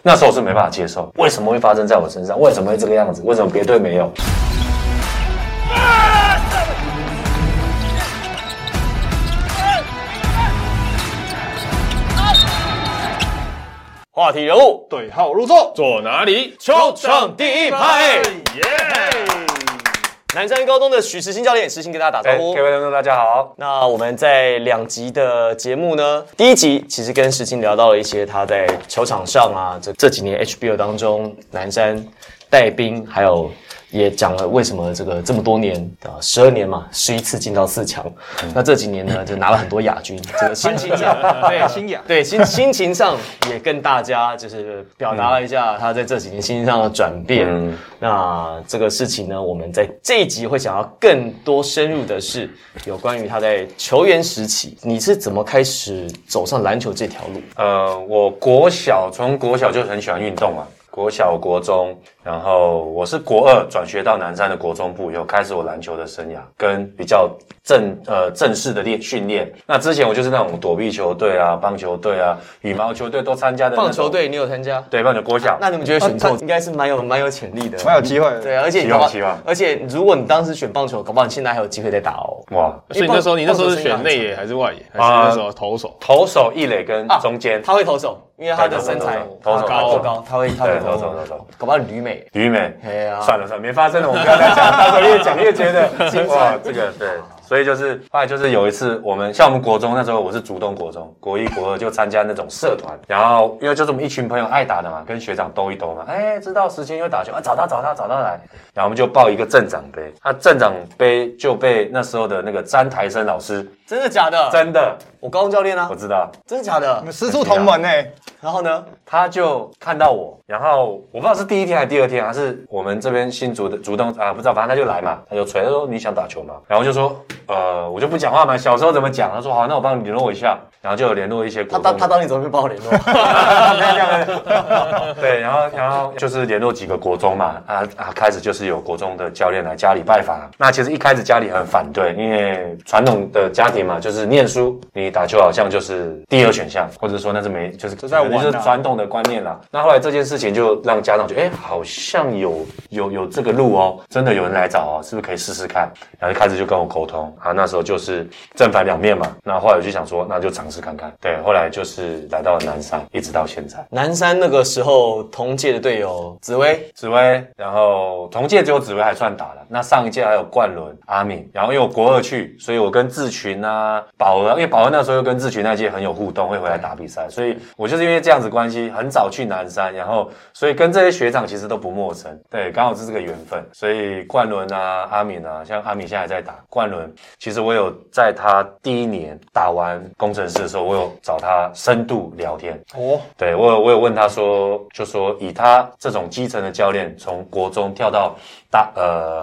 那时候是没办法接受，为什么会发生在我身上？为什么会这个样子？为什么别队没有？话题人物对号入座，坐哪里？球场第一排。南山高中的许时清教练，时清跟大家打招呼。各位观众大家好。那我们在两集的节目呢，第一集其实跟时清聊到了一些他在球场上啊，这几年 HBL 当中南山带兵，还有也讲了为什么这么多年啊，12年嘛，11次进到4强。那这几年呢，就拿了很多亚军，心情上对心雅对心情上也跟大家就是表达了一下他在这几年心情上的转变。那这个事情呢，我们在这一集会想要更多深入的是有关于他在球员时期，你是怎么开始走上篮球这条路？我从国小就很喜欢运动嘛。国小、国中，然后我是国2转学到南山的国中部以后，开始我篮球的生涯跟比较正式的训练。那之前我就是那种躲避球队啊、棒球队啊、羽毛球队都参加的。棒球队你有参加？对，棒球国小。那你们觉得选错应该是蛮有潜力的，蛮有机会的。对，而且而且如果你当时选棒球，搞不好你现在还有机会再打哦。哇！所以你那时候是选内野还是外野？还是那时候投手？投手、一垒跟中间。他会投手，因为他的身材高，他会。走，搞不好旅美，算了，没发生了，我们不要再讲，到时候越讲越觉得哇，这个对，所以就是后来就是有一次，我们国中那时候我是竹东国中，国1、国2就参加那种社团，然后因为就是我们一群朋友爱打的嘛，跟学长兜一兜嘛，知道时间又打球啊，找他来，然后我们就报一个镇长杯，镇长杯就被那时候的那个詹台生老师。真的假的？真的，我高中教练啊，我知道。真的假的？你们师出同门欸。然后呢，他就看到我，然后我不知道是第一天还是第二天，还是我们这边新竹的竹东啊，不知道，反正他就来嘛，他就催，他说你想打球吗？然后就说我就不讲话嘛，小时候怎么讲？他说好，那我帮你联络一下，然后就有联络一些国中。他当你怎么会帮我联络？对，然后就是联络几个国中嘛，开始就是有国中的教练来家里拜访。那其实一开始家里很反对，因为传统的家庭。就是念书，你打球好像就是第二选项，或者说那是没，就是在玩，就是传统的观念啦。那后来这件事情就让家长觉得，好像有这个路哦，真的有人来找哦，是不是可以试试看？然后就开始就跟我沟通啊，那时候就是正反两面嘛。那后来我就想说，那就尝试看看。对，后来就是来到了南山，一直到现在。南山那个时候同届的队友紫薇，然后同届只有紫薇还算打了。那上一届还有冠伦、阿敏，然后因为我国2去，所以我跟志群啊。宝儿，因为宝儿那时候又跟志群那届很有互动，会回来打比赛，所以我就是因为这样子关系，很早去南山，然后所以跟这些学长其实都不陌生，对，刚好是这个缘分。所以冠伦啊、阿敏啊，像阿敏现在还在打，冠伦其实我有在他第一年打完工程师的时候，我有找他深度聊天哦，对，我有问他说，就说以他这种基层的教练，从国中跳到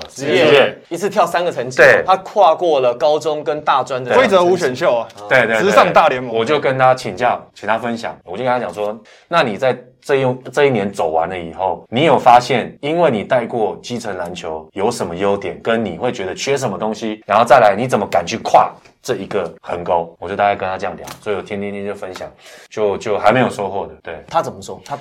职业，一次跳3个层级，对，他跨过了高中跟大专的规则5选秀啊，对，直上大联盟。我就跟他请教，请他分享，我就跟他讲说，那你在这一年走完了以后，你有发现，因为你带过基层篮球有什么优点，跟你会觉得缺什么东西，然后再来你怎么敢去跨这一个横沟？我就大概跟他这样聊，所以我天就分享，就还没有收获的。对，他怎么说？他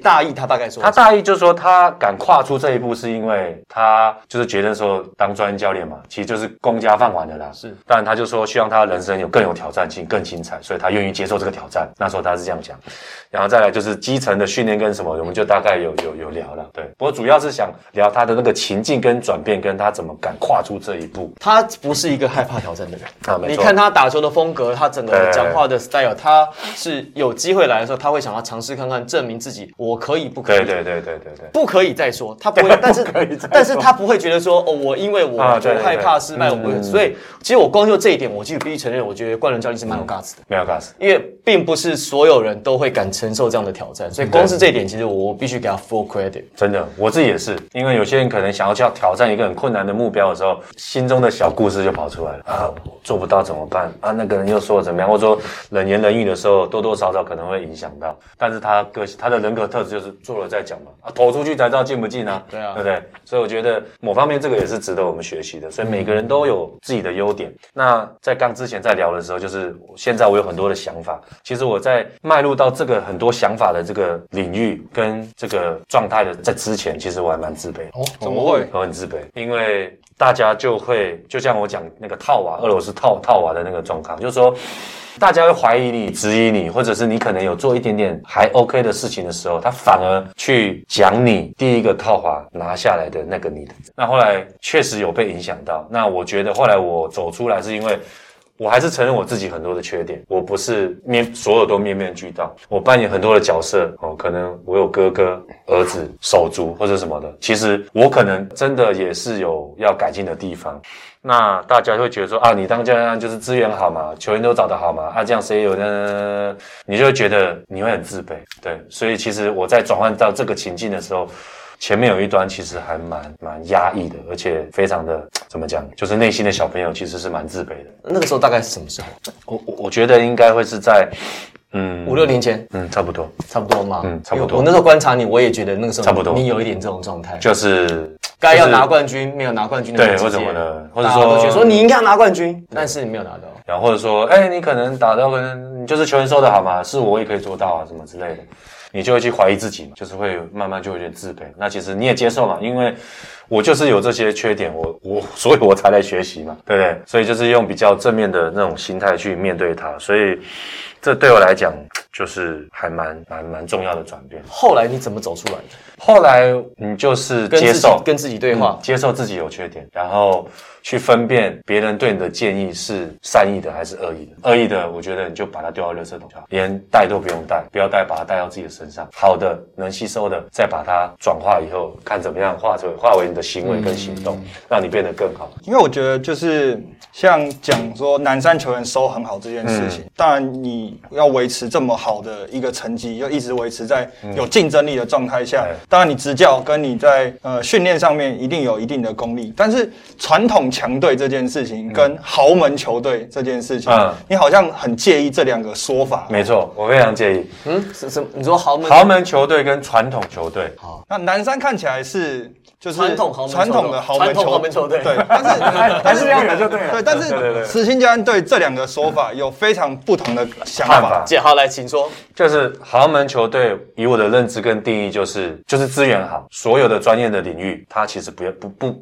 大意，他大概说，他大意就是说他敢跨出这一步，是因为他就是觉得说当专业教练嘛，其实就是公家饭碗的啦。是，但他就说希望他的人生更有挑战性、更精彩，所以他愿意接受这个挑战。那时候他是这样讲，然后再来就是基层的训练跟什么，我们就大概有聊了，对。不过主要是想聊他的那个情境跟转变，跟他怎么敢跨出这一步。他不是一个害怕挑战的人啊，没错。你看他打球的风格，他整个讲话的 style， 他是有机会来的时候，他会想要尝试看看，证明自己，我可以不可以？对，不可以再说，他不会，但是他不会觉得说，我因为我害怕失败，我不会。所以其实我光就这一点，我必须承认，我觉得冠伦教练是蛮有 guts 的，没有 guts， 因为并不是所有人都会敢承受这样的挑战，所以。光是这一点，其实我必须给他 full credit。真的，我自己也是，因为有些人可能想要去挑战一个很困难的目标的时候，心中的小故事就跑出来了啊，做不到怎么办啊？那个人又说怎么样？或者说冷言冷语的时候，多多少少可能会影响到。但是他的人格特质就是做了再讲嘛，投出去才知道进不进啊？对啊，对不对？所以我觉得某方面这个也是值得我们学习的。所以每个人都有自己的优点。那在刚之前在聊的时候，就是现在我有很多的想法，其实我在迈入到这个很多想法的这个领域跟这个状态的在之前，其实我还蛮自卑的。哦，怎么会？我很自卑，因为大家就会就像我讲那个套娃，俄罗斯套娃的那个状况，就是说大家会怀疑你、质疑你，或者是你可能有做一点点还 OK 的事情的时候，他反而去讲你第一个套娃拿下来的那个你的。那后来确实有被影响到。那我觉得后来我走出来是因为我还是承认我自己很多的缺点，我不是所有都面面俱到，我扮演很多的角色哦，可能我有哥哥、儿子、手足或者什么的，其实我可能真的也是有要改进的地方。那大家会觉得说啊，你当教练就是资源好嘛，球员都找得好嘛，啊这样谁有呢？你就会觉得你会很自卑，对，所以其实我在转换到这个情境的时候，前面有一端其实还蛮压抑的，而且非常的怎么讲，就是内心的小朋友其实是蛮自卑的。那个时候大概是什么时候？我觉得应该会是在5、6年前，差不多嘛，差不多。我那时候观察你，我也觉得那个时候差不多，你有一点这种状态，就是该要拿冠军没有拿冠军的对，或者什么的，或者说觉得说你应该要拿冠军，但是你没有拿到，然后或者说你可能打到跟你就是球员说的好嘛，是我也可以做到啊什么之类的。你就会去怀疑自己嘛，就是会慢慢就有点自卑。那其实你也接受嘛，因为我就是有这些缺点，所以我才来学习嘛，对不对？所以就是用比较正面的那种心态去面对它，所以这对我来讲就是还蛮重要的转变。后来你怎么走出来的？后来你就是接受，跟自己对话，接受自己有缺点，然后去分辨别人对你的建议是善意的还是恶意的。恶意的，我觉得你就把它丢到垃圾桶就好，连带都不用带，不要带，把它带到自己的身上。好的，能吸收的，再把它转化以后，看怎么样化为你的行为跟行动，让你变得更好。因为我觉得就是像讲说南山球员收很好这件事情，当然你要维持这么好的一个成绩，就一直维持在有竞争力的状态下，当然你执教跟你在训练上面一定有一定的功力，但是传统强队这件事情跟豪门球队这件事情，你好像很介意这两个说法。没错，我非常介意。你说豪门球队跟传统球队。好，那南山看起来是就是传统的豪门球队，对，但是还是这样的就对了。对，但是石青教练对这两个说法有非常不同的想法。好，来，请说。就是豪门球队，以我的认知跟定义，就是资源好，所有的专业的领域，它其实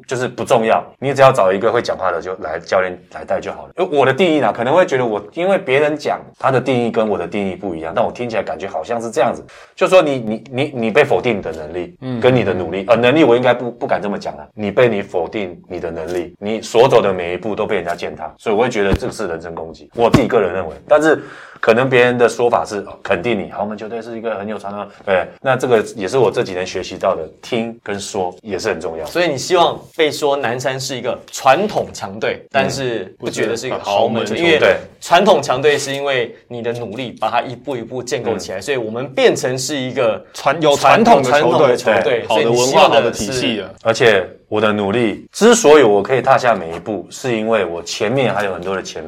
就是不重要，你只要找一个会讲话的就来教练来带就好了。我的定义呢，可能会觉得我因为别人讲他的定义跟我的定义不一样，但我听起来感觉好像是这样子，就说你被否定你的能力，跟你的努力，能力我应该不敢这么讲了，你被你否定你的能力，你所走的每一步都被人家践踏，所以我会觉得这是人身攻击，我自己个人认为。但是可能别人的说法是肯定你，豪门球队是一个很有传统，对，那这个也是我这几年学习到的，听跟说也是很重要。所以你希望被说南山是一个传统强队，但是不觉得是一个豪门球队，因为传统强队是因为你的努力把它一步一步建构起来，所以我们变成是一个有传统的球队，好的文化，好的体系的，而且我的努力之所以我可以踏下每一步，是因为我前面还有很多的前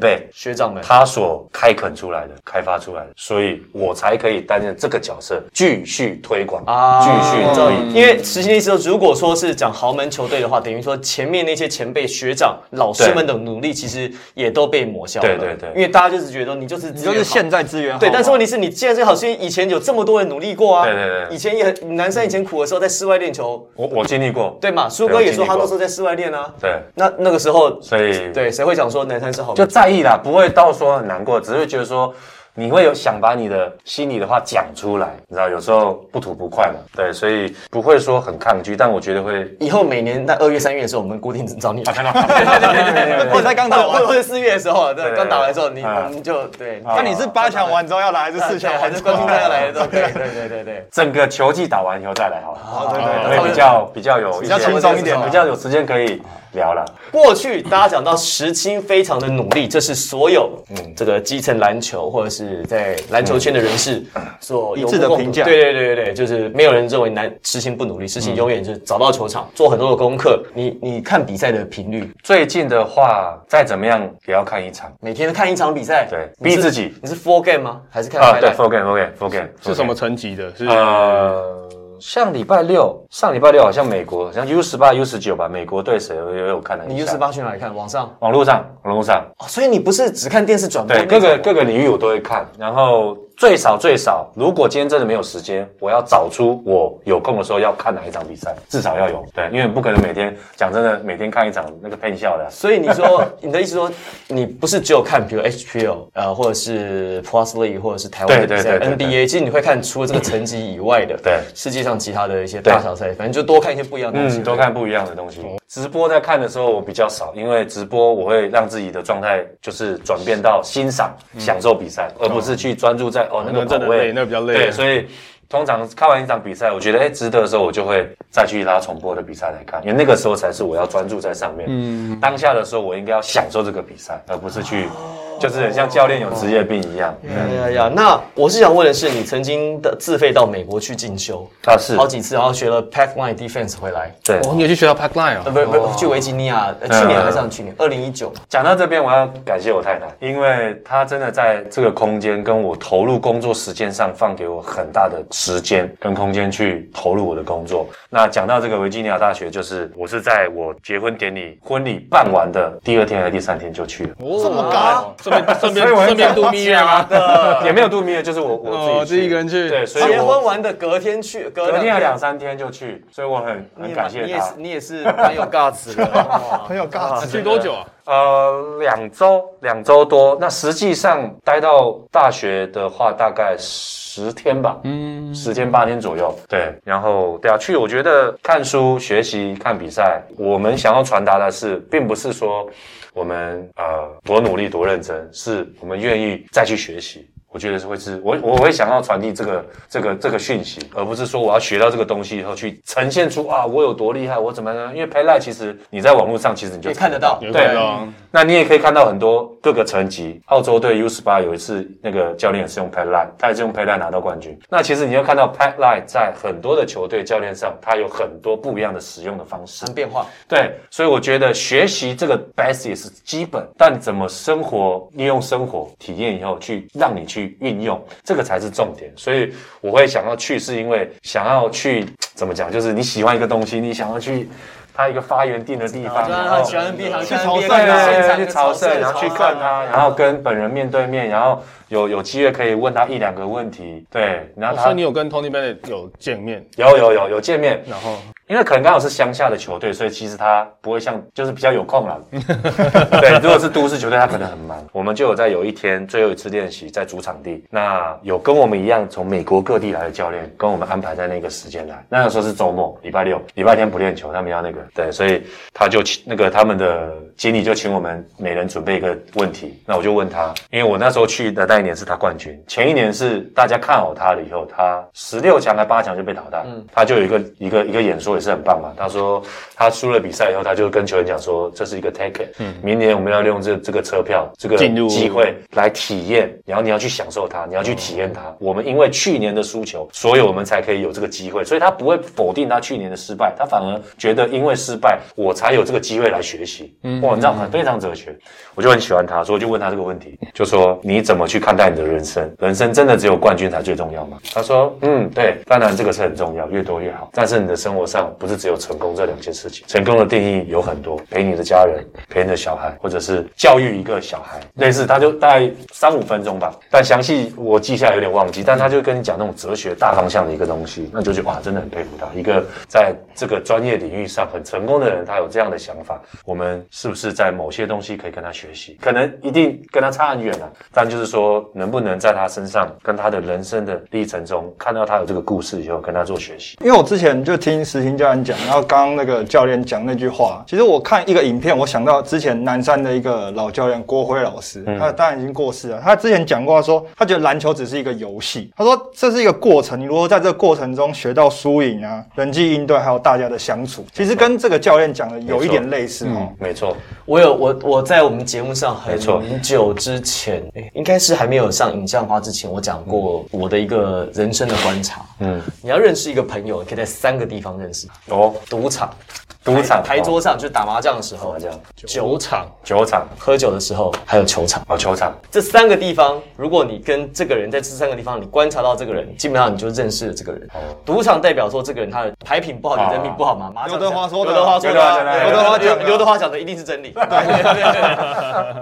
辈学长们，他所开垦出来的、开发出来的，所以我才可以担任这个角色，继续推广，继续努力。因为石青的意思，如果说是讲豪门球队的话，等于说前面那些前辈学长、老师们的努力，其实也都被抹消了。对，因为大家就是觉得你就是现在资源好，对。但是问题是你现在最好，是因为以前有这么多人努力过啊。对，以前也南山以前苦的时候，在室外练球，我经历过。对。苏哥也说他那时候在室外练啊，对，那个时候，所以对谁会讲说南山是好，就在意啦，不会到说很难过，只是觉得说你会有想把你的心里的话讲出来，你知道有时候不吐不快嘛，对，所以不会说很抗拒，但我觉得会以后每年在2月、3月的时候，我们固定找你，看到，对，或者在刚打完，或者4月的时候，对，刚打完之后，我们就对，那你是8强完之后要来，还是4强还是冠军赛要来的？对，整个球季打完以后再来好了，好，对，会比较轻松一点，比较有时间可以聊了。过去大家讲到石青非常的努力，这是所有这个基层篮球或者是在篮球圈的人士所一致的评价。对，就是没有人认为石青不努力，石青永远就是找到球场，做很多的功课。你看比赛的频率，最近的话再怎么样也要看一场，每天看一场比赛，对，逼自己。你是 full game 吗？还是看 highlight？ 对 ，full game。是什么层级的？是上礼拜六好像美国，像 U18、U19 吧，美国对谁有看了一下。你 U18 去哪里看？网络上。哦，所以你不是只看电视转播？对，各个领域我都会看。然后最少，如果今天真的没有时间，我要找出我有空的时候要看哪一场比赛，至少要有。对，因为不可能每天讲真的，每天看一场那个喷笑的。所以你说你的意思说，你不是只有看比如 HBL 或者是 P+ League 或者是台湾的比赛 NBA， 其实你会看除了这个成绩以外的，对世界上其他的一些大小赛，反正就多看一些不一样的东西。多看不一样的东西。直播在看的时候我比较少，因为直播我会让自己的状态就是转变到欣赏、享受比赛，而不是去专注在。哦，那个跑位，那比较累。对，所以通常看完一场比赛，我觉得值得的时候，我就会再去拉重播的比赛来看，因为那个时候才是我要专注在上面。当下的时候，我应该要享受这个比赛，而不是去，就是很像教练有职业病一样。那我是想问的是，你曾经的自费到美国去进修啊，是好几次，然后学了 Pack Line defense 回来。对，我你有去学到 Pack Line 啊？不，去维吉尼亚，去年还是去年2019。讲到这边，我要感谢我太太，因为她真的在这个空间跟我投入工作时间上放给我很大的时间跟空间去投入我的工作。那讲到这个维吉尼亚大学，就是我是在我结婚典礼婚礼办完的第2天还是第3天就去了。这么高。顺便度蜜月吗？也没有度蜜月，就是我自己一个人去。对，所以结婚完的隔天去，隔天2-3天就去，所以我很感谢他。你也是很有尬词的，很有尬词。去多久啊？2周多。那实际上待到大学的话，大概10天吧，10天8天左右。对，然后对啊，去我觉得看书、学习、看比赛，我们想要传达的是，并不是说我们多努力多认真，是我们愿意再去学习。我觉得是会是我会想要传递这个讯息，而不是说我要学到这个东西以后去呈现出啊我有多厉害，我怎么样？因为 Pack Line 其实你在网络上其实你就看得到，对，那你也可以看到很多各个层级。澳洲队 U18 有一次那个教练也是用 Pack Line， 他也是用 Pack Line 拿到冠军。那其实你要看到 Pack Line 在很多的球队教练上，他有很多不一样的使用的方式，很变化。对，所以我觉得学习这个 base 也是基本，但怎么生活利用生活体验以后去让你去运用，这个才是重点。所以我会想要去，是因为想要去怎么讲，就是你喜欢一个东西，你想要去它一个发源地的地方，然后去朝圣，去朝圣，然后去看它，然后跟本人面对面，然后有机会可以问他1-2个问题。对，然后所以你有跟 Tony Bennett 有见面？有见面，然后。因为可能刚好是乡下的球队，所以其实他不会像就是比较有空啦。对，如果是都市球队，他可能很忙。我们就有在有一天最后一次练习在主场地，那有跟我们一样从美国各地来的教练跟我们安排在那个时间来。那个时候是周末，礼拜6、礼拜天不练球，他们要那个对，所以他就那个他们的经理就请我们每人准备一个问题。那我就问他，因为我那时候去的那一年是他冠军，前一年是大家看好他了以后，他16强还8强就被淘汰。他就有一个演说。是很棒嘛？他说他输了比赛以后，他就跟球员讲说，这是一个 ticket，明年我们要利用这个车票，这个机会来体验，然后你要去享受它，你要去体验它。我们因为去年的输球，所以我们才可以有这个机会，所以他不会否定他去年的失败，他反而觉得因为失败，我才有这个机会来学习。哇，你知道很非常哲学，我就很喜欢他，所以我就问他这个问题，就说你怎么去看待你的人生？人生真的只有冠军才最重要吗？他说，对，当然这个是很重要，越多越好，但是你的生活上。不是只有成功这2件事情，成功的定义有很多，陪你的家人，陪你的小孩，或者是教育一个小孩，类似他就大概3-5分钟吧，但详细我记下来有点忘记，但他就跟你讲那种哲学大方向的一个东西，那就觉得哇，真的很佩服他，一个在这个专业领域上很成功的人，他有这样的想法，我们是不是在某些东西可以跟他学习？可能一定跟他差很远啊，但就是说能不能在他身上跟他的人生的历程中看到他有这个故事以后跟他做学习。因为我之前就听实行教练讲，然后刚刚那个教练讲那句话，其实我看一个影片，我想到之前南山的一个老教练郭辉老师，他当然已经过世了，他之前讲过，他说他觉得篮球只是一个游戏，他说这是一个过程，你如果在这个过程中学到输赢啊、人际应对还有大家的相处，其实跟这个教练讲的有一点类似。没错，我在我们节目上很久之前，应该是还没有上影像化之前，我讲过我的一个人生的观察。你要认识一个朋友，你可以在3个地方认识。赌场、赌场、牌桌上，就是打麻将的时候，酒场、喝酒的时候，还有球场。哦，球场这三个地方，如果你跟这个人在这三个地方，你观察到这个人，基本上你就认识了这个人。赌场代表说这个人他的牌品不好，人品不好嘛。刘德华说的，刘德华讲的一定是真理。对，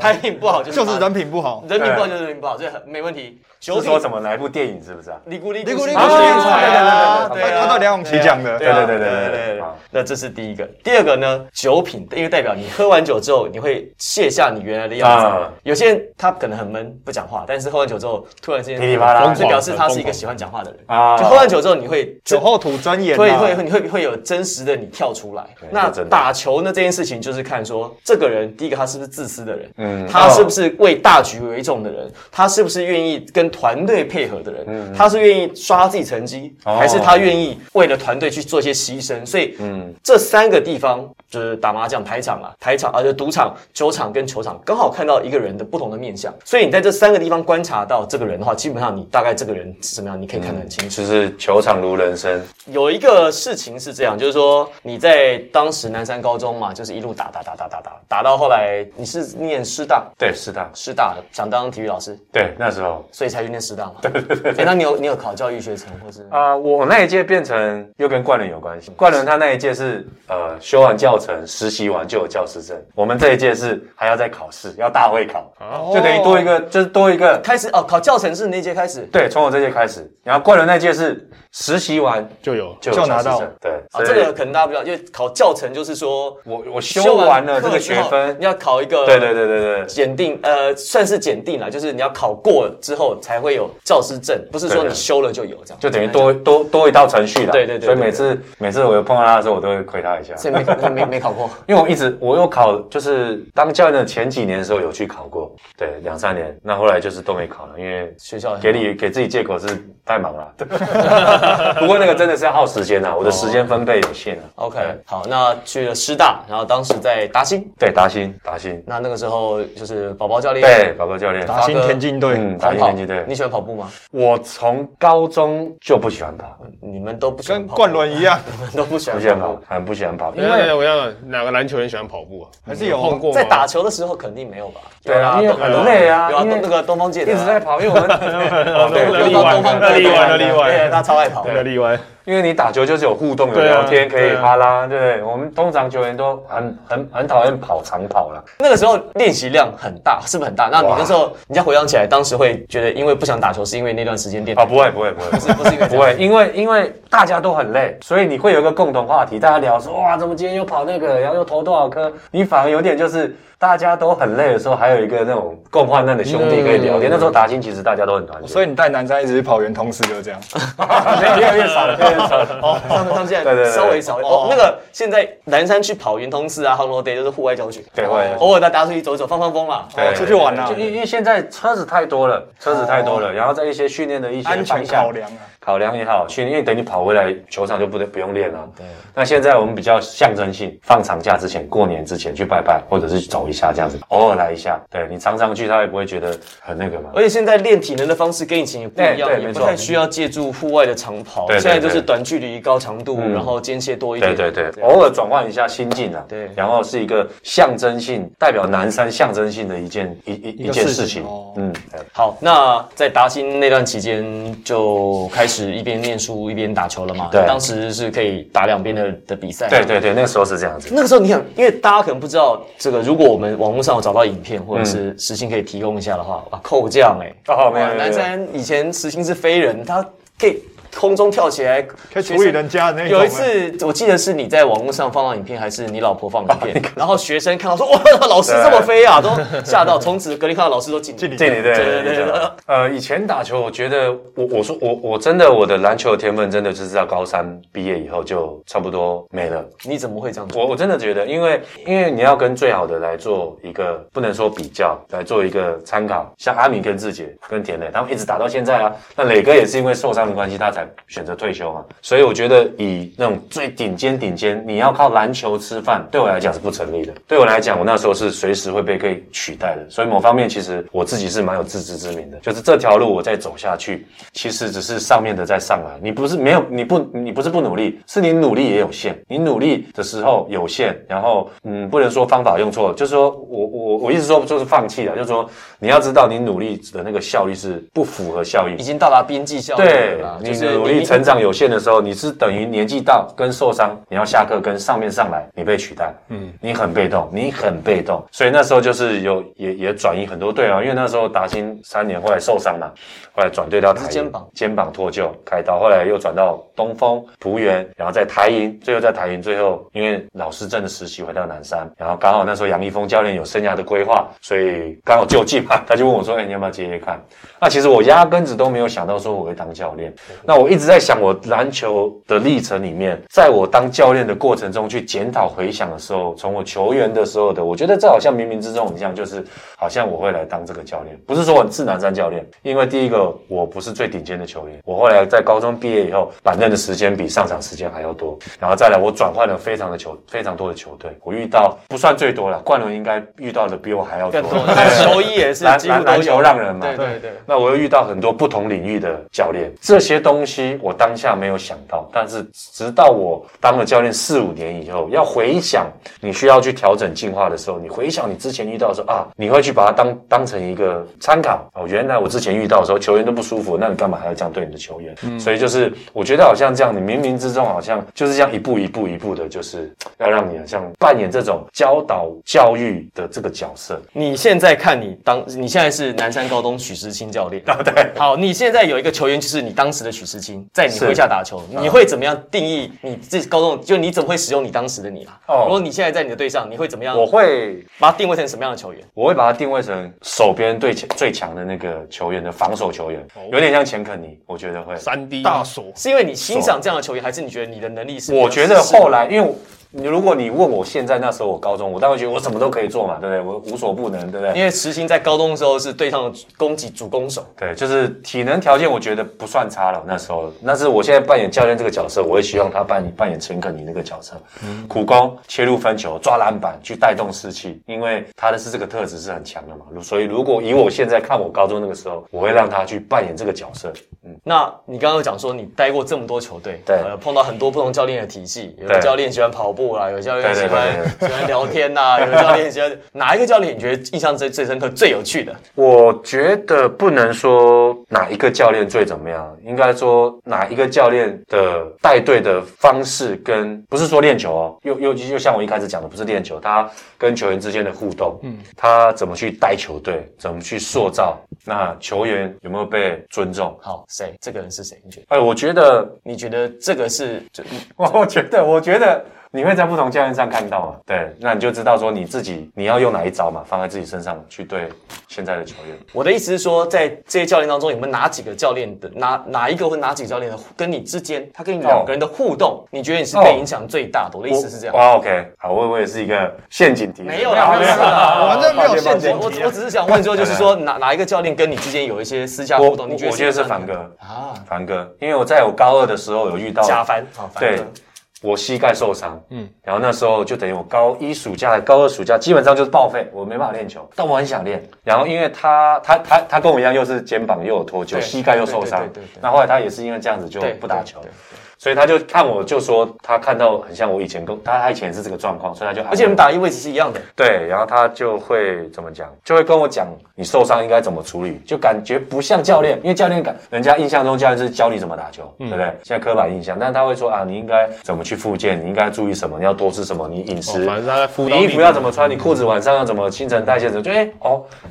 牌品不好就是人品不好，所以没问题。是说什么哪一部电影是不是啊？尼古啊，对对对，他到梁咏琪讲的，对。那这是第一个。第二个呢，酒品，因为代表你喝完酒之后，你会卸下你原来的样子。有些人他可能很闷，不讲话，但是喝完酒之后，突然之间噼里啪啦，这表示他是一个喜欢讲话的人。就喝完酒之后，你会酒后吐真言，你会有真实的你跳出来。那打球呢这件事情，就是看说这个人，第一个他是不是自私的人，他是不是为大局为重的人，他是不是愿意跟团队配合的人，他是愿意刷自己成绩，还是他愿意为了团队去做一些牺牲？所以，这三个地方就是打麻将、牌场啊，就赌场、酒场跟球场，刚好看到一个人的不同的面相。所以你在这三个地方观察到这个人的话，基本上你大概这个人是什么样，你可以看得很清楚。就是球场如人生。有一个事情是这样，就是说你在当时南山高中嘛，就是一路打到后来，你是念师大，对，师大的，想当体育老师，对，那时候，所以才去念师大嘛。对。那你有考教育学程或是？我那一届变成又跟冠伦有关系。冠伦他那一届是修完教程，实习完就有教师证。我们这一届是还要再考试，要大会考，就等于多一个，就是多一个开始哦。考教程是那一届开始，对，从我这届开始。然后冠伦那届是实习完就拿到，对。这个可能大家不知道，因为考教程就是说我修完了这个学分，你要考一个，对，检定，算是检定啦，就是你要考过之后才会有教师证，不是说你修了就有这样，就等于多一道程序啦。对。所以每次我有碰到他的时候，我都会亏他一下。所以没考过，因为我有考，就是当教练的前几年的时候有去考过，对，2-3年。那后来就是都没考了，因为学校给自己借口是太忙了。不过那个真的是要耗时间啊，我的时间分配有限啊。OK， 好，那去了师大，然后当时在达兴，对，达兴。那个时候就是宝宝教练，达兴田径队，达兴田径队。你喜欢跑步吗？我从高中就不喜欢跑，你们都不喜欢跑，跟冠伦一样，你们都不喜欢跑，很不喜欢跑。因为我要哪个篮球人喜欢跑步啊？还是有碰过？在打球的时候肯定没有吧？对啊，因为很累啊，因为那个东方界一直在跑，因为我们例外，对，他超爱跑，例外。因为你打球就是有互动，有聊天，可以哈拉，对不对？我们通常球员都很讨厌长跑啦。那个时候练习量很大，是不是很大？那你那时候，你再回想起来，当时会觉得因为不想打球，是因为那段时间练？啊，不会，不是因为不会，因为大家都很累，所以你会有一个共同话题，大家聊说哇，怎么今天又跑那个，然后又投多少颗？你反而有点就是大家都很累的时候，还有一个那种共患难的兄弟可以聊天。那时候打球其实大家都很团结，所以你带南山一直去跑圆通寺就是这样，越少了。他们现在稍微少一点。那个现在南山去跑圆通寺啊，Holiday就是户外教学，对，偶尔大家出去走一走，放放风啦，出去玩啦。就因为现在车子太多了，然后在一些训练的一些安全考量也好，训练，因为等你跑回来球场就不用练了。对。那现在我们比较象征性，放长假之前、过年之前去拜拜，或者是走一下这样子，偶尔来一下。对，你常常去，他也不会觉得很那个嘛。而且现在练体能的方式跟以前也不一样，也不太需要借助户外的长跑，现在就是。短距离、高强度，然后间歇多一点。对，偶尔转换一下心境啊。对，然后是一个象征性，代表南山象征性的一件事情。好，那在达兴那段期间，就开始一边念书一边打球了嘛。对，当时是可以打两边的比赛。对，那个时候是这样子。那个时候你想，因为大家可能不知道这个，如果我们网络上有找到影片或者是时薪可以提供一下的话，哇，扣将哦，没有。南山以前时薪是飞人，他可以。空中跳起来，可以处理人家的那一种。有一次，我记得是你在网络上放到影片，还是你老婆放影片？然后学生看到说：“哇，老师这么飞啊！”都吓到。从此，隔天看到老师都敬礼。对。以前打球，我觉得我真的我的篮球的天分真的就是到高三毕业以后就差不多没了。你怎么会这样子？我真的觉得，因为你要跟最好的来做一个，不能说比较，来做一个参考。像阿明跟志杰跟田磊，他们一直打到现在啊。那磊哥也是因为受伤的关系，他才。才选择退休嘛。所以我觉得以那种最顶尖，你要靠篮球吃饭，对我来讲是不成立的。对我来讲，我那时候是随时会被可以取代的。所以某方面其实我自己是蛮有自知之明的，就是这条路我再走下去，其实只是上面的在上来，你不是不努力，是你努力也有限，你努力的时候有限，然后不能说方法用错了，就是说我一直说就是放弃了，就是说你要知道你努力的那个效率是不符合效益，已经到达边际效率了。对，就是你努力成长有限的时候，你是等于年纪到跟受伤，你要下课跟上面上来，你被取代，你很被动，所以那时候就是也转移很多队啊，因为那时候达欣3年后来受伤了，后来转队到台银，肩膀脱臼开刀，后来又转到东风璞园，然后在台银，最后因为老师正的实习回到南山，然后刚好那时候杨一峰教练有生涯的规划，所以刚好就近嘛，他就问我说：“哎，你要不要接看？”那其实我压根子都没有想到说我会当教练。那我一直在想我篮球的历程里面，在我当教练的过程中去检讨回想的时候，从我球员的时候的，我觉得这好像冥冥之中很像，就是好像我会来当这个教练，不是说我是南山教练，因为第一个我不是最顶尖的球员，我后来在高中毕业以后，板凳的时间比上场时间还要多，然后再来我转换了非常多的球队，我遇到不算最多了，冠伦应该遇到的比我还要多，球衣也是几乎都有，篮球浪人嘛，对。那我又遇到很多不同领域的教练，这些东西我当下没有想到，但是直到我当了教练4-5年以后，要回想你需要去调整进化的时候，你回想你之前遇到的时候啊，你会去把它当成一个参考哦。原来我之前遇到的时候球员都不舒服，那你干嘛还要这样对你的球员？所以就是我觉得好像这样，你冥冥之中好像就是这样一步一步的，就是要让你好像扮演这种教导教育的这个角色。你现在看你现在是南山高中许世清教练，对，好，你现在有一个球员就是你当时的许世清，在你麾下打球，你会怎么样定义你这高中？就你怎么会使用你当时的你啦？哦，如果你现在在你的队上，你会怎么样？我会把它定位成什么样的球员？我会把它定位成守边对最强的那个球员的防守球员，有点像钱肯尼，我觉得会3D 大锁。是因为你欣赏这样的球员，还是你觉得你的能力是？我觉得后来因为。如果你问我现在那时候我高中，我当然觉得我什么都可以做嘛，对不对？我无所不能，对不对？因为时兴在高中的时候是对上攻击主攻手，对，就是体能条件我觉得不算差了那时候。但是我现在扮演教练这个角色，我会希望他扮演陈肯尼那个角色，苦攻、切入分球、抓篮板去带动士气，因为他的是这个特质是很强的嘛。所以如果以我现在看我高中那个时候，我会让他去扮演这个角色。那你刚刚讲说你待过这么多球队，对，碰到很多不同教练的体系，有的教练喜欢跑步。有教练喜欢聊天啊，有教练喜欢哪一个教练你觉得印象最深刻最有趣的？我觉得不能说哪一个教练最怎么样，应该说哪一个教练的带队的方式跟不是说练球哦，又像我一开始讲的不是练球，他跟球员之间的互动，他怎么去带球队，怎么去塑造，那球员有没有被尊重？好，谁？这个人是谁？你觉得？我觉得你觉得这个是我觉得。你会在不同教练上看到嘛？对，那你就知道说你自己你要用哪一招嘛，放在自己身上去对现在的球员。我的意思是说，在这些教练当中，有没有哪几个教练的哪一个或哪几个教练的跟你之间，他跟你两个人的互动，你觉得你是被影响最大的？我的意思是这样。哇 ，OK， 好，我也是一个陷阱题。没有啦，没有啦，完全没有陷阱。我只是想问说，就是说哪一个教练跟你之间有一些私下互动？你觉得？我觉得是凡哥啊，凡哥，因为我在我高2的时候有遇到加凡，对。我膝盖受伤，然后那时候就等于我高1暑假、高2暑假基本上就是报废，我没办法练球，但我很想练。然后因为他跟我一样，又是肩膀又有脱臼，膝盖又受伤，那后来他也是因为这样子就不打球。所以他就看我，就说他看到很像我以前他以前是这个状况，所以他就，而且你们打的位置是一样的，对。然后他就会怎么讲，就会跟我讲你受伤应该怎么处理，就感觉不像教练，因为教练人家印象中教练是教你怎么打球，对不对？现在刻板印象，但他会说啊，你应该怎么去复健，你应该注意什么，你要多吃什么，你饮食，你衣服要怎么穿，你裤子晚上要怎么新陈代谢怎么，就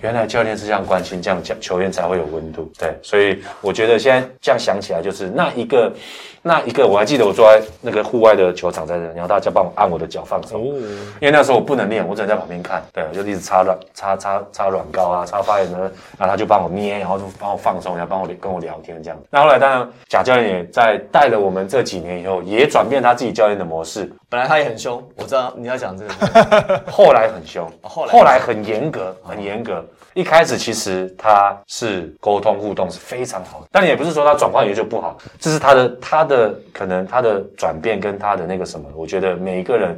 原来教练是这样关心，这样球员才会有温度，对。所以我觉得现在这样想起来，就是那一个。那一个我还记得我坐在那个户外的球场在这，然后大家帮我按我的脚放松，因为那时候我不能练，我只能在旁边看，对，我就一直擦软膏啊，擦发炎的，然后他就帮我捏，然后就帮我放松，然后帮我跟我聊天这样。那后来当然贾教练也在带了我们这几年以后，也转变他自己教练的模式。本来他也很凶，我知道你要讲这个，后来很凶，后来很严格，很严格。一开始其实他是沟通互动是非常好的，但也不是说他转换也就不好，这是他的可能他的转变跟他的那个什么，我觉得每一个人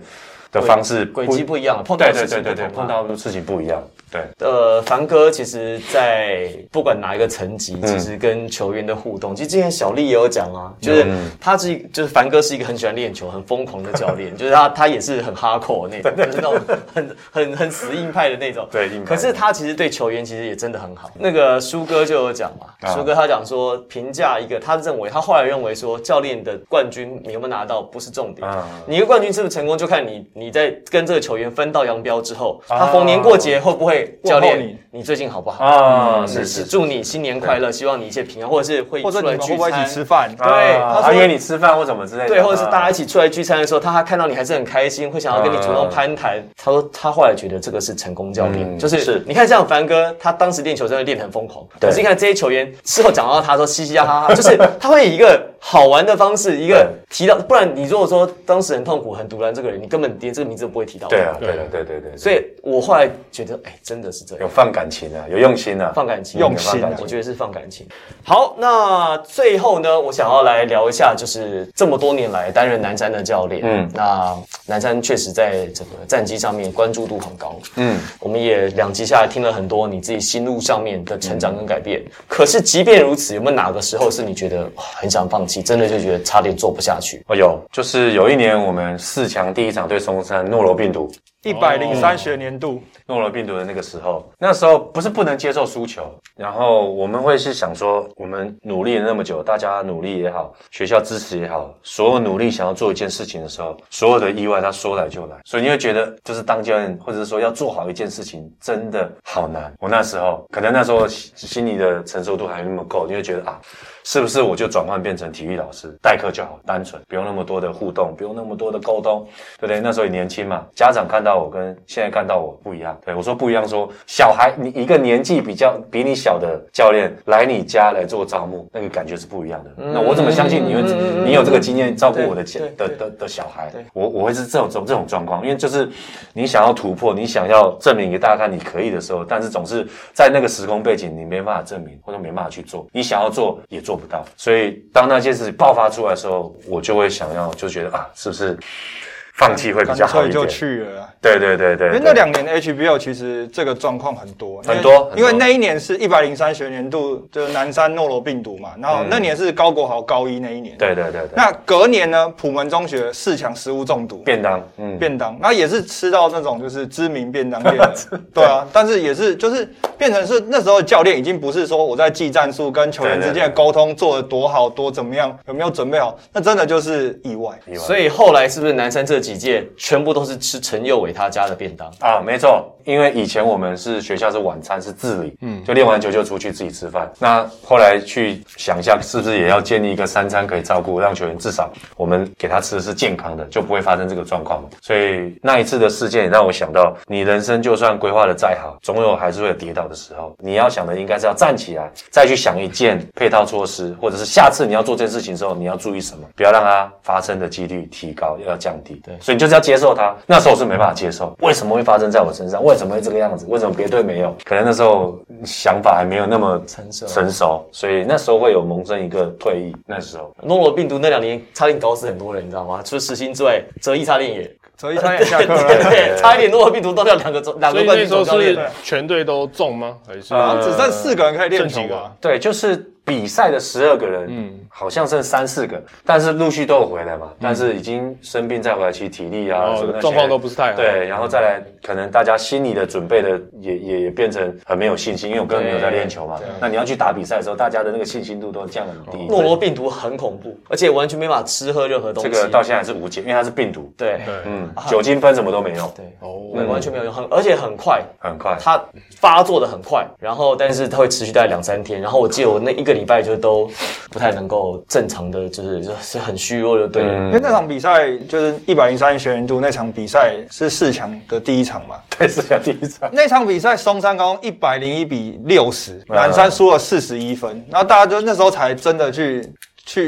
的方式轨迹不一样，碰到事情不一样。对，凡哥其实在不管哪一个层级，其实跟球员的互动，其实之前小丽也有讲啊，就是他是就是凡哥是一个很喜欢练球、很疯狂的教练，就是他也是很 hardcore 那种，就是那种很死硬派的那种。对，硬派。可是他其实对球员其实也真的很好。那个苏哥就有讲嘛，苏哥他讲说评价一个，他后来认为说教练的冠军你有没有拿到不是重点，你一个冠军是不是成功就看你在跟这个球员分道扬镳之后，他逢年过节会不会。教练，你最近好不好啊？是，祝你新年快乐，希望你一切平安，或者是会出来聚餐，或者你们会不会一起吃饭？对，他约你吃饭或怎么之类的。对，或者是大家一起出来聚餐的时候，他看到你还是很开心，会想要跟你主动攀谈。他说他后来觉得这个是成功教练，就是你看像凡哥，他当时练球真的练得很疯狂，可是你看这些球员事后讲到他说嘻嘻哈哈，就是他会以一个好玩的方式，一个提到，不然你如果说当时很痛苦、很毒烂这个人，你根本连这个名字都不会提到。对啊，对。所以我后来觉得，哎。真的是这样，有放感情啊，有用心啊，放感情，用心啊，我觉得是放感情。好，那最后呢，我想要来聊一下，就是这么多年来担任南山的教练，那南山确实在整个战绩上面关注度很高，我们也两集下来听了很多你自己心路上面的成长跟改变。可是即便如此，有没有哪个时候是你觉得很想放弃，真的就觉得差点做不下去？哦，有，就是有一年我们4强第一场对松山诺罗病毒。103学年度诺罗病毒的那个时候，那时候不是不能接受输球，然后我们会是想说，我们努力了那么久，大家努力也好，学校支持也好，所有努力想要做一件事情的时候，所有的意外它说来就来，所以你会觉得就是当教练或者是说要做好一件事情真的好难。我那时候可能那时候心里的承受度还没那么够，你会觉得啊，是不是我就转换变成体育老师代课就好，单纯不用那么多的互动，不用那么多的沟通，对不对？那时候也年轻嘛，家长看到我跟现在看到我不一样。对，我说不一样，说小孩，你一个年纪比你小的教练来你家来做招募，那个感觉是不一样的。那我怎么相信你有这个经验照顾我的小孩？我会是这种状况，因为就是你想要突破，你想要证明给大家看你可以的时候，但是总是在那个时空背景你没办法证明，或者没办法去做，你想要做也做不到，所以当那些事情爆发出来的时候，我就会想要，就觉得啊，是不是放弃会比较好一点？干脆就去了。对。因为那2年的 HBL 其实这个状况很多，因为那一年是103学年度就是南山诺罗病毒嘛，然后那年是高国豪高一那一年。对。那隔年呢，普门中学4强食物中毒，便当，那也是吃到那种就是知名便当店的，对啊，但是也是就是变成是那时候教练已经不是说我在记战术跟球员之间的沟通做得多好多怎么样，有没有准备好，那真的就是意外。所以后来是不是南山这几届全部都是吃陈佑伟他家的便当啊？没错，因为以前我们是学校是晚餐是自理，就练完球就出去自己吃饭。那后来去想一下，是不是也要建立一个3餐可以照顾，让球员至少我们给他吃的是健康的，就不会发生这个状况。所以那一次的事件也让我想到，你人生就算规划的再好，总有还是会有跌倒的时候。你要想的应该是要站起来，再去想一件配套措施，或者是下次你要做这件事情的时候，你要注意什么，不要让它发生的几率提高，要降低。对，所以你就是要接受它。那时候是没办法接受，为什么会发生在我身上？为什么会这个样子？为什么别队没有？可能那时候想法还没有那么成熟，所以那时候会有萌生一个退役。那时候诺罗病毒那2年差点搞死很多人，你知道吗？除了时兴之外，哲毅差点也。所以差点下课了，对，差一点诺罗病毒都掉两个冠军总教练。所以那时候是全队都中吗？还是只剩4个人可以练球吧？对，就是比赛的12个人，好像剩3、4个，但是陆续都有回来嘛。但是已经生病再回来，其实体力啊什么状况都不是太好。对，然后再来，可能大家心理的准备的也变成很没有信心，因为我根本没有在练球嘛。那你要去打比赛的时候，大家的那个信心度都降很低。诺罗病毒很恐怖，而且完全没法吃喝任何东西。这个到现在还是无解，因为它是病毒。对。酒精喷什么都没用，对，完全没有用，而且很快，它发作的很快，然后但是它会持续大概2、3天。然后我记得我那一个个礼拜就都不太能够正常的，就是很虚弱的对。因为那场比赛就是103学年度那场比赛是四强的第一场嘛，对，四强第一场。那场比赛松山高中101-60，南山输了41分，然后大家就那时候才真的去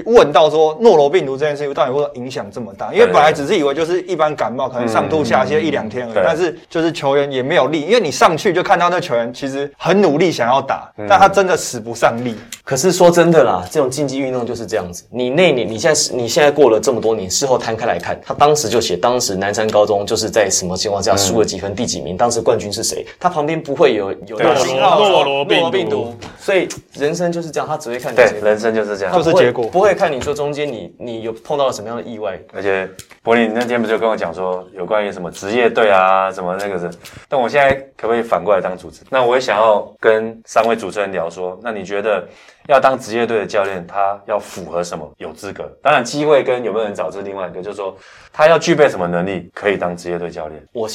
问到说诺罗病毒这件事情到底为什么影响这么大，因为本来只是以为就是一般感冒可能上吐下泻1-2天而已，但是就是球员也没有力，因为你上去就看到那球员其实很努力想要打，但他真的使不上力。可是说真的啦，这种竞技运动就是这样子，你那年你现在过了这么多年，事后摊开来看，他当时就写当时南山高中就是在什么情况下输了几分第几名，当时冠军是谁，他旁边不会有诺罗病毒，所以人生就是这样，他只会看你结果。对，人生就是这样，他不是结果，不会看你说中间你有碰到了什么样的意外。而且柏林那天不是跟我讲说有关于什么职业队啊什么那个的，但我现在可不可以反过来当主持人？那我也想要跟三位主持人聊说，那你觉得要当职业队的教练，他要符合什么有资格？当然机会跟有没有人找是另外一个，就是说他要具备什么能力可以当职业队教练。我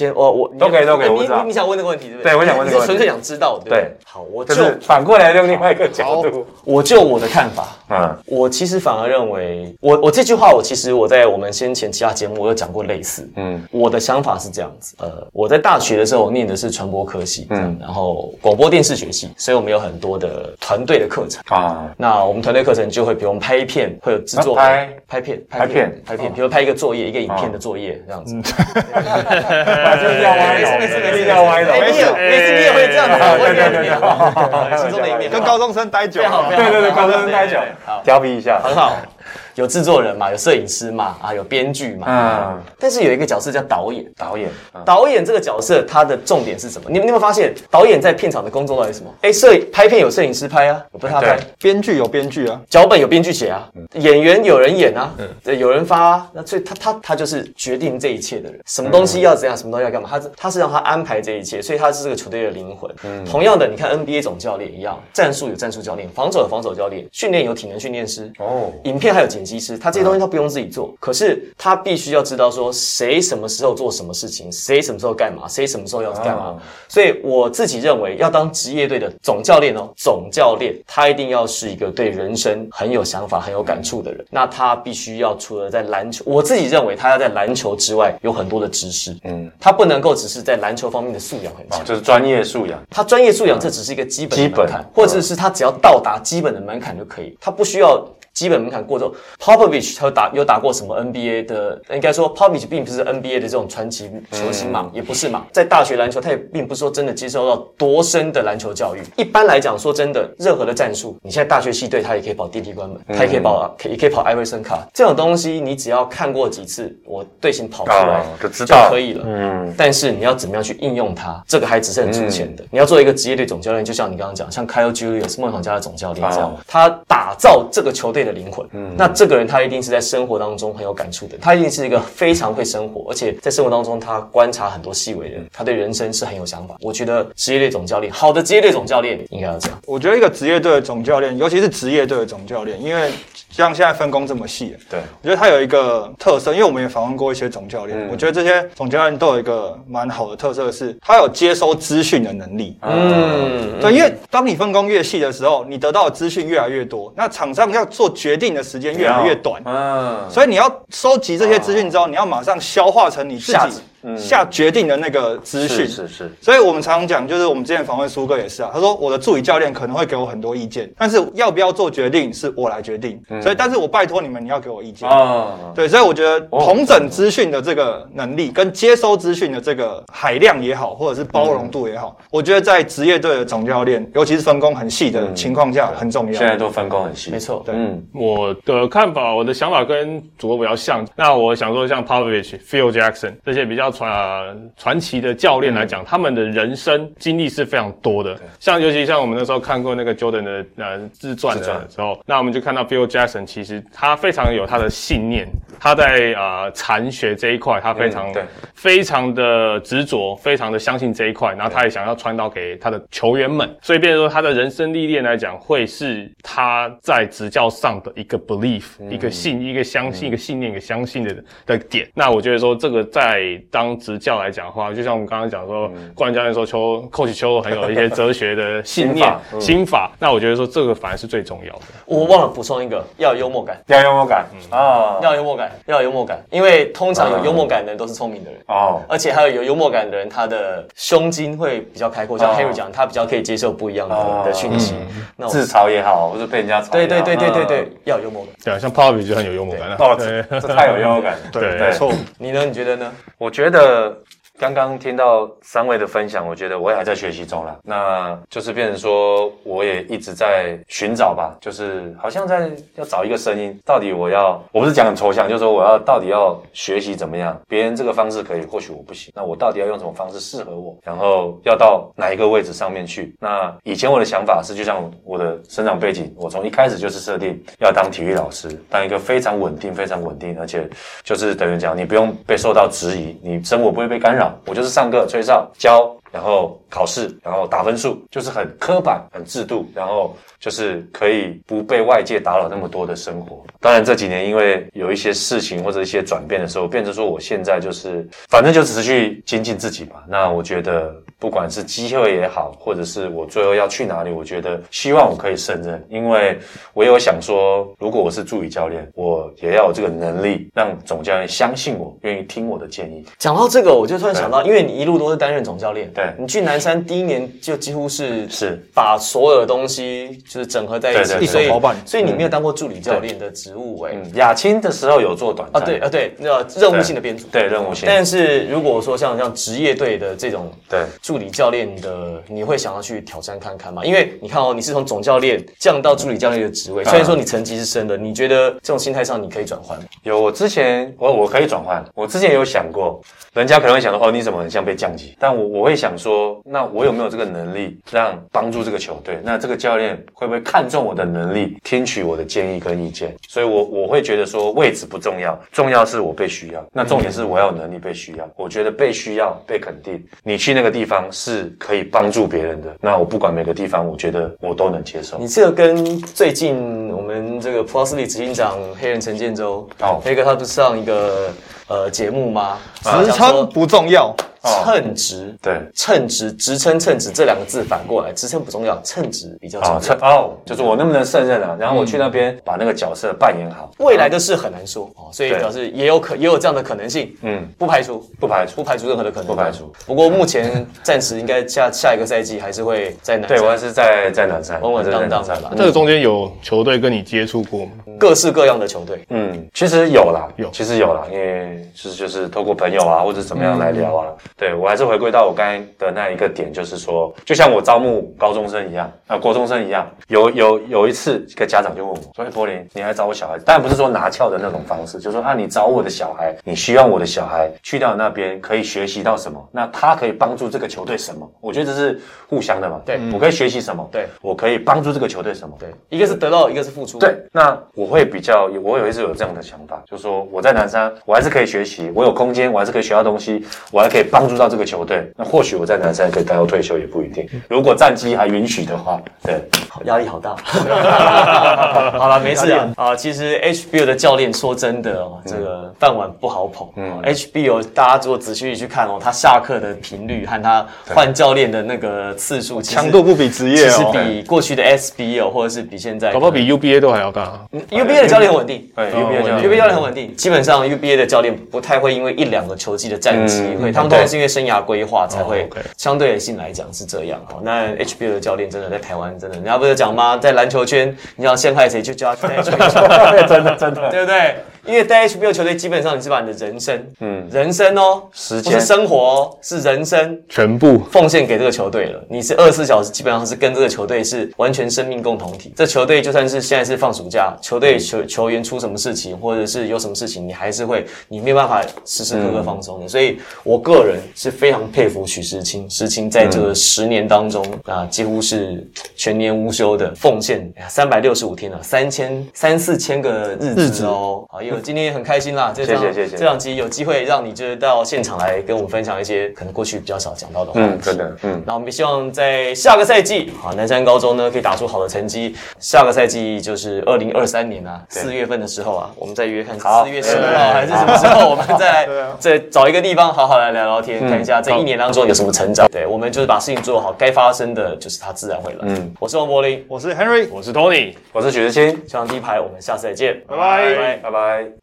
都可以，我知道。你想问这个问题对不对？对，我想问这个问题。你纯粹想知道对不对？对。好，我就反过来用另外一个角度。我就我的看法，我其实反而认为，我这句话我在我们先前其他节目我有讲过类似。我的想法是这样子，我在大学的时候念的是传播科系，然后广播电视学系，所以我们有很多的团队的课程。那我们团队课程就会比如我们拍片，会有制作拍片，比如拍一个作业，一个影片的作业这样子。没事，你也会这样子，我也会这样，其中的一面跟高中生待久，对，高中生待久，调皮一下，很好。有制作人嘛，有摄影师嘛，有编剧嘛，但是有一个角色叫导演、导演这个角色他的重点是什么？你有没有发现导演在片场的工作到底是什么？拍片有摄影师拍啊，不是他拍，编剧有编剧啊，脚本有编剧写啊，演员有人演啊，有人发啊，那所以他就是决定这一切的人，什么东西要怎样，什么东西要干嘛，他是让他安排这一切，所以他是这个球队的灵魂。同样的，你看 NBA 总教练一样，战术有战术教练，防守有防守教练，训练有体能训练师，影片还有剪辑。其实他这些东西他不用自己做，可是他必须要知道说谁什么时候做什么事情，谁什么时候干嘛，谁什么时候要干嘛。所以我自己认为，要当职业队的总教练，他一定要是一个对人生很有想法、很有感触的人。那他必须要除了在篮球，我自己认为他要在篮球之外有很多的知识。他不能够只是在篮球方面的素养很强，就是专业素养。他专业素养这只是一个基本的门槛，或者是他只要到达基本的门槛就可以，他不需要。基本门槛过之后 ，Popovich 他有打过什么 NBA 的？应该说 Popovich 并不是 NBA 的这种传奇球星嘛，也不是嘛。在大学篮球，他也并不是说真的接受到多深的篮球教育。一般来讲，说真的，任何的战术，你现在大学系队他也可以跑地梯关门，他也可以跑，艾瑞森卡这种东西，你只要看过几次，我队形跑出来就知道就可以了。但是你要怎么样去应用它，这个还只是很粗浅的。你要做一个职业队总教练，就像你刚刚讲，像 Kyle Julius 梦想家的总教练这样，他打造这个球队的灵魂。那这个人他一定是在生活当中很有感触的，他一定是一个非常会生活，而且在生活当中他观察很多细微的，他对人生是很有想法。我觉得职业队总教练，好的职业队总教练应该要这样。我觉得一个职业队的总教练，尤其是职业队的总教练，因为像现在分工这么细，对，我觉得他有一个特色，因为我们也访问过一些总教练，我觉得这些总教练都有一个蛮好的特色，是他有接收资讯的能力。对，因为当你分工越细的时候，你得到的资讯越来越多，那场上要做决定的时间越来越短，所以你要收集这些资讯之后，你要马上消化成你自己下决定的那个资讯。是。所以我们常常讲，就是我们之前访问苏哥也是他说我的助理教练可能会给我很多意见，但是要不要做决定是我来决定，所以但是我拜托你们，你要给我意见。对，所以我觉得统整资讯的这个能力，跟接收资讯的这个海量也好，或者是包容度也好，我觉得在职业队的总教练，尤其是分工很细的情况下很重要。现在都分工很细，没错。对，我的看法，我的想法跟主播比较像。那我想说，像 Popovich、Phil Jackson 这些比较传奇的教练来讲，他们的人生经历是非常多的。像尤其像我们那时候看过那个 Jordan 的自传的时候，那我们就看到 Phil Jackson 其实他非常有他的信念，他在禅学这一块，他非常的执着，非常的相信这一块，然后他也想要传导给他的球员们。所以变成说他的人生历练来讲，会是他在执教上的一个 belief， 一个信，一个相信，一个信念，一个相信的点。那我觉得说这个在当执教来讲的话，就像我们刚刚讲说，冠教练说coach邱很有一些哲学的信念心法，那我觉得说这个反而是最重要的。我忘了补充一个，要有幽默感，要有幽默感啊，要有幽默感，要有幽默感，因为通常有幽默感的人都是聪明的人哦，而且还有幽默感的人，他的胸襟会比较开阔，像 Henry 讲，他比较可以接受不一样的讯息，自嘲也好，或者被人家嘲，对，要有幽默感。对，像 Popovich 就很有幽默感了，哦，这太有幽默感，对，没错。你呢？你觉得呢？我觉得刚刚听到三位的分享，我觉得我也还在学习中啦，那就是变成说我也一直在寻找吧，就是好像在要找一个声音，到底我不是讲很抽象，就是说我要到底要学习怎么样，别人这个方式可以，或许我不行，那我到底要用什么方式适合我，然后要到哪一个位置上面去。那以前我的想法是，就像我的生长背景，我从一开始就是设定要当体育老师，当一个非常稳定，而且就是等于讲你不用被受到质疑，你生活不会被干扰，我就是上课吹哨教，然后考试，然后打分数，就是很刻板很制度，然后就是可以不被外界打扰那么多的生活。当然这几年因为有一些事情或者一些转变的时候，变成说我现在就是反正就持续精进自己吧。那我觉得不管是机会也好，或者是我最后要去哪里，我觉得希望我可以胜任，因为我有想说如果我是助理教练，我也要有这个能力让总教练相信我，愿意听我的建议。讲到这个我就突然想到，因为你一路都是担任总教练，对，你去南山第一年就几乎是把所有的东西就是整合在一起，所以你没有当过助理教练的职务。亚青的时候有做短暂对，任务性的编组，对，任务性。但是如果说像职业队的这种对助理教练的，你会想要去挑战看看吗？因为你看哦，你是从总教练降到助理教练的职位，虽然说你成绩是升的，你觉得这种心态上你可以转换吗？有，我可以转换。我之前有想过，人家可能会想说哦，你怎么很像被降级？但我会想说，那我有没有这个能力让帮助这个球队？那这个教练会不会看重我的能力，听取我的建议跟意见？所以我会觉得说位置不重要，重要是我被需要。那重点是我要有能力被需要。我觉得被需要、被肯定，你去那个地方是可以帮助别人的。那我不管每个地方，我觉得我都能接受。你这个跟最近我们这个 P+ League 执行长黑人陈建州，黑哥他不是上一个节目吗？职称不重要。称职，对，称职，职称称职这两个字反过来，职称不重要，称职比较重要。就是我能不能胜任啊？然后我去那边把那个角色扮演好。未来的事很难说哦，所以表示也有这样的可能性。不排除任何的可能，不排除。不过目前暂时应该下一个赛季还是会在南山，对，我还是在南山，稳稳当当的啦。这个中间有球队跟你接触过吗？各式各样的球队，其实有啦，因为就是透过朋友啊，或者怎么样来聊啊。对，我还是回归到我刚才的那一个点，就是说就像我招募高中生一样国中生一样，有一次一个家长就问我说，柏林，你还找我小孩？当然不是说拿翘的那种方式，就是说你找我的小孩，你希望我的小孩去到那边可以学习到什么，那他可以帮助这个球队什么。我觉得这是互相的嘛，对，我可以学习什么，对，我可以帮助这个球队什么，对，一个是得到，一个是付出。对，那我有一次有这样的想法，就是说我在南山我还是可以学习，我有空间我还是可以学到东西，我还可以帮助到这个球队。那或许我在南山可以待到退休也不一定，如果战绩还允许的话。对，压力好大。好了，没事啊。其实 HBL 的教练说真的哦，这个饭碗不好捧。HBL 大家如果仔细去看哦，他下课的频率和他换教练的那个次数，强度不比职业哦，其实比过去的 SBL 或者是比现在，搞不好比 UBA 都还要大。UBA 的教练很稳定，对 ，UBA 教练很稳定。基本上 UBA 的教练不太会因为一两个球季的战绩会他们。是因为生涯规划才会，相对性来讲是这样。那 HBL 的教练真的在台湾真的，人家不是讲吗？在篮球圈，你想陷害谁就叫他带 HBL， 真的，对不对？因为带 HBL 球队，基本上你是把你的人生，人生哦，时间不是生活哦，是人生全部奉献给这个球队了。你是24小时，基本上是跟这个球队是完全生命共同体。这球队就算是现在是放暑假，球队球员出什么事情，或者是有什么事情，你还是会，你没有办法时时刻刻放松的。所以我个人是非常佩服许世清，世清在这10年当中几乎是全年无休的奉献，365天啊，3000、3、4000个日子哦，今天也很开心啦，这两集有机会让你就是到现场来跟我们分享一些可能过去比较少讲到的话题。嗯，真的。嗯，那我们希望在下个赛季啊，南山高中呢可以打出好的成绩。下个赛季就是2023年啊，4月份的时候啊，我们再约看4月10号还是什么时候，我们再来再找一个地方好好来聊聊天，看一下这一年当中有什么成长。对，我们就是把事情做好，该发生的就是它自然会来。嗯，我是王柏林，我是 Henry， 我是 Tony， 我是许志清，向第一排，我们下次再见，拜拜，拜拜。